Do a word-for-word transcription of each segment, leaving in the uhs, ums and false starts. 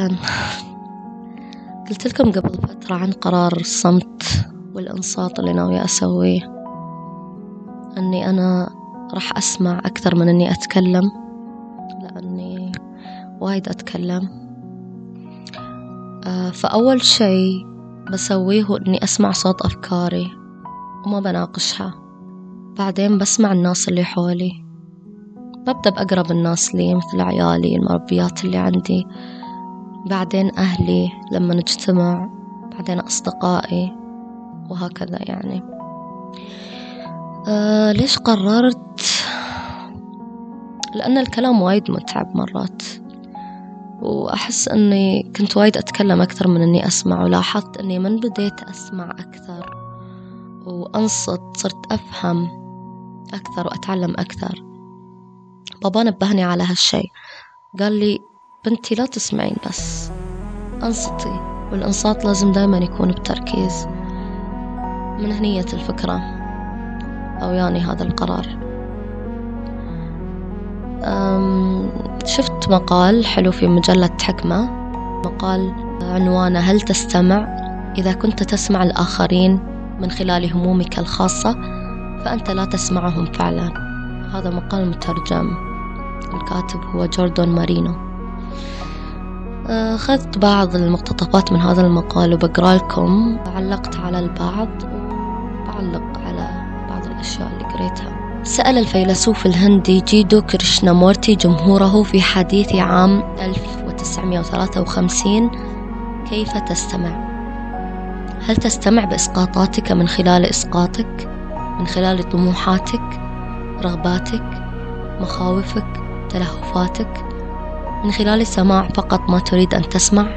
أهلا. قلت لكم قبل فترة عن قرار الصمت والإنصات اللي ناوية أسويه، أني أنا راح أسمع أكثر من أني أتكلم، لأني وايد أتكلم. فأول شيء بسويه هو أني أسمع صوت أفكاري وما بناقشها، بعدين بسمع الناس اللي حولي، ببدأ بأقرب الناس لي مثل عيالي، المربيات اللي عندي، بعدين أهلي لما نجتمع، بعدين أصدقائي، وهكذا يعني. أه ليش قررت؟ لأن الكلام وايد متعب مرات، وأحس أني كنت وايد أتكلم أكثر من أني أسمع، ولاحظت أني من بديت أسمع أكثر وأنصت صرت أفهم أكثر وأتعلم أكثر. بابا نبهني على هالشي، قال لي بنتي لا تسمعين بس، أنصتي، والإنصات لازم دايما يكون بتركيز. من هنية الفكرة أو يعني هذا القرار. شفت مقال حلو في مجلة حكمة، مقال عنوانه هل تستمع؟ إذا كنت تسمع الآخرين من خلال همومك الخاصة فأنت لا تسمعهم فعلا. هذا مقال مترجم، الكاتب هو جوردون مارينو. أخذت بعض المقتطفات من هذا المقال وبقرأ لكم، علقت على البعض وبعلق على بعض الأشياء اللي قريتها. سأل الفيلسوف الهندي جيدو كريشنا مورتي جمهوره في حديث عام ألف وتسعمائة وثلاثة وخمسين كيف تستمع؟ هل تستمع بإسقاطاتك من خلال إسقاطك؟ من خلال طموحاتك؟ رغباتك، مخاوفك، تلهفاتك، من خلال سماع فقط ما تريد أن تسمع،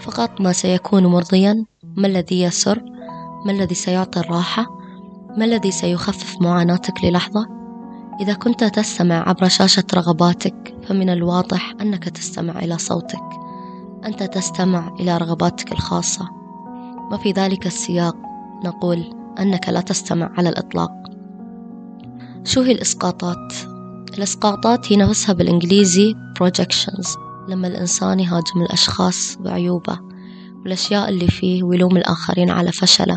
فقط ما سيكون مرضيا، ما الذي يسر، ما الذي سيعطي الراحة، ما الذي سيخفف معاناتك للحظة. إذا كنت تستمع عبر شاشة رغباتك فمن الواضح أنك تستمع إلى صوتك، أنت تستمع إلى رغباتك الخاصة، وفي ذلك السياق نقول أنك لا تستمع على الإطلاق. شو هي الإسقاطات؟ الإسقاطات هي نفسها بالإنجليزي projections، لما الإنسان يهاجم الأشخاص بعيوبه والأشياء اللي فيه ويلوم الآخرين على فشله،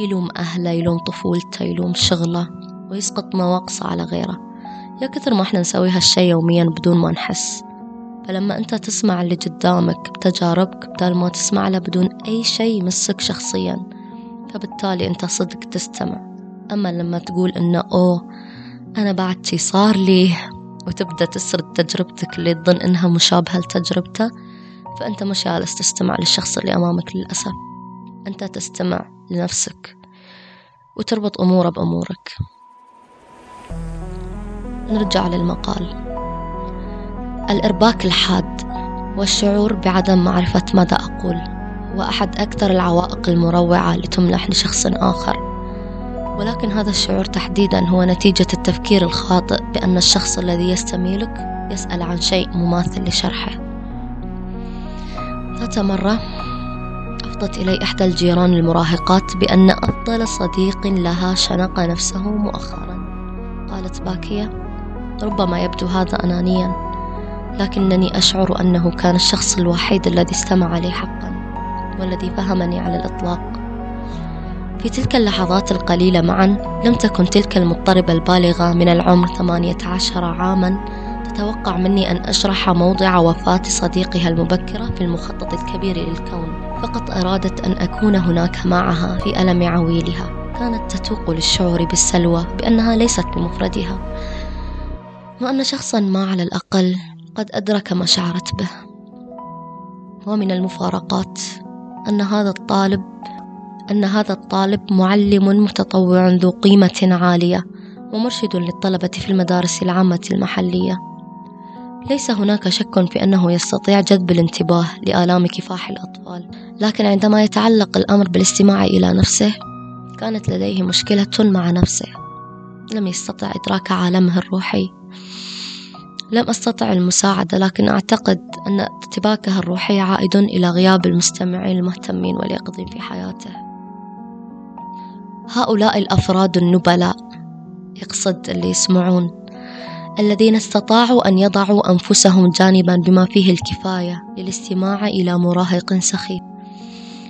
يلوم أهله، يلوم طفولته، يلوم شغله، ويسقط نواقصه على غيره. يا كثر ما احنا نسوي هالشي يوميا بدون ما نحس. فلما أنت تسمع اللي قدامك بتجاربك بدل ما تسمع له بدون أي شي يمسك شخصيا، فبالتالي أنت صدق تستمع. أما لما تقول إنه أوه أنا بعد شي صار لي، وتبدأ تسرد تجربتك اللي تظن إنها مشابهة لتجربته، فأنت مش جالس تستمع للشخص اللي أمامك. للأسف أنت تستمع لنفسك وتربط أموره بأمورك. نرجع للمقال. الإرباك الحاد والشعور بعدم معرفة ماذا أقول هو أحد أكثر العوائق المروعة لتمنح لشخص آخر، ولكن هذا الشعور تحديدا هو نتيجة التفكير الخاطئ بأن الشخص الذي يستميلك يسأل عن شيء مماثل لشرحه. ذات مرة أفضت إلي إحدى الجيران المراهقات بأن أفضل صديق لها شنق نفسه مؤخرا. قالت باكية، ربما يبدو هذا أنانيا، لكنني أشعر أنه كان الشخص الوحيد الذي استمع لي حقا والذي فهمني على الإطلاق. في تلك اللحظات القليلة معا لم تكن تلك المضطربة البالغة من العمر ثمانية عشر عاما تتوقع مني أن أشرح موضع وفاة صديقها المبكرة في المخطط الكبير للكون، فقط أرادت أن أكون هناك معها في ألم عويلها. كانت تتوق للشعور بالسلوى بأنها ليست بمفردها، وأن شخصا ما على الأقل قد أدرك ما شعرت به. ومن المفارقات أن هذا الطالب أن هذا الطالب معلم متطوع ذو قيمة عالية ومرشد للطلبة في المدارس العامة المحلية. ليس هناك شك في أنه يستطيع جذب الانتباه لآلام كفاح الأطفال، لكن عندما يتعلق الأمر بالاستماع إلى نفسه كانت لديه مشكلة مع نفسه، لم يستطع إدراك عالمه الروحي. لم أستطع المساعدة، لكن أعتقد أن ارتباكه الروحي عائد إلى غياب المستمعين المهتمين واليقظين في حياته. هؤلاء الأفراد النبلاء، يقصد اللي يسمعون، الذين استطاعوا أن يضعوا أنفسهم جانبا بما فيه الكفاية للاستماع إلى مراهق سخيف.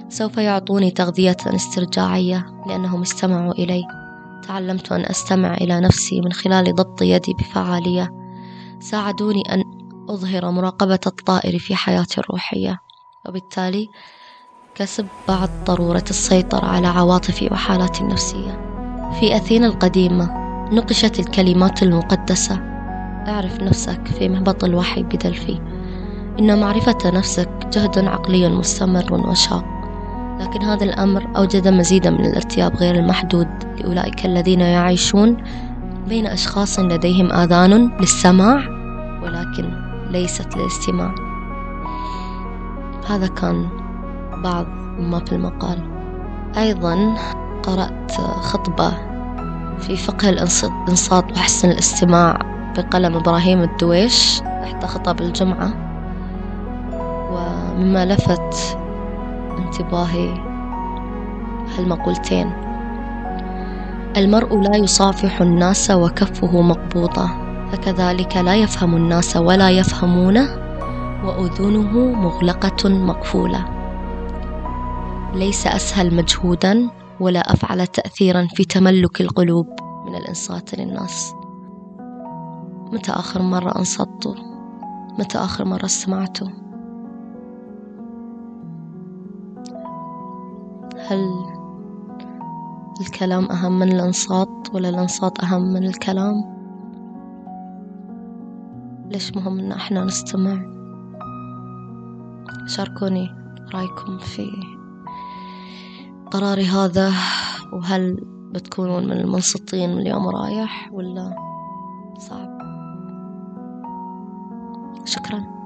سوف يعطوني تغذية استرجاعية لأنهم استمعوا إلي. تعلمت أن أستمع إلى نفسي من خلال ضبط يدي بفعالية. ساعدوني أن أظهر مراقبة الطائر في حياتي الروحية، وبالتالي كسب بعض ضرورة السيطرة على عواطفي وحالاتي النفسية. في أثينا القديمة نقشت الكلمات المقدسة: اعرف نفسك، في مهبط الوحي بدلفي. إن معرفة نفسك جهد عقلي مستمر وشاق، لكن هذا الأمر أوجد مزيدا من الارتياب غير المحدود لأولئك الذين يعيشون بين أشخاص لديهم آذان للسماع ولكن ليست للاستماع. هذا كان بعض ما في المقال. أيضا قرأت خطبة في فقه الانصات وحسن الاستماع بقلم إبراهيم الدويش إحدى خطب الجمعة، ومما لفت انتباهي هالمقولتين: المرء لا يصافح الناس وكفه مقبوضة، فكذلك لا يفهم الناس ولا يفهمونه، وأذنه مغلقة مقفولة. ليس أسهل مجهودا ولا أفعل تأثيرا في تملك القلوب من الإنصات للناس. متى آخر مرة أنصتوا؟ متى آخر مرة استمعتوا؟ هل الكلام أهم من الإنصات ولا الإنصات أهم من الكلام؟ ليش مهم إن احنا نستمع؟ شاركوني رأيكم في قراري هذا، وهل بتكونون من المنصتين من اليوم رايح ولا صعب؟ شكرا.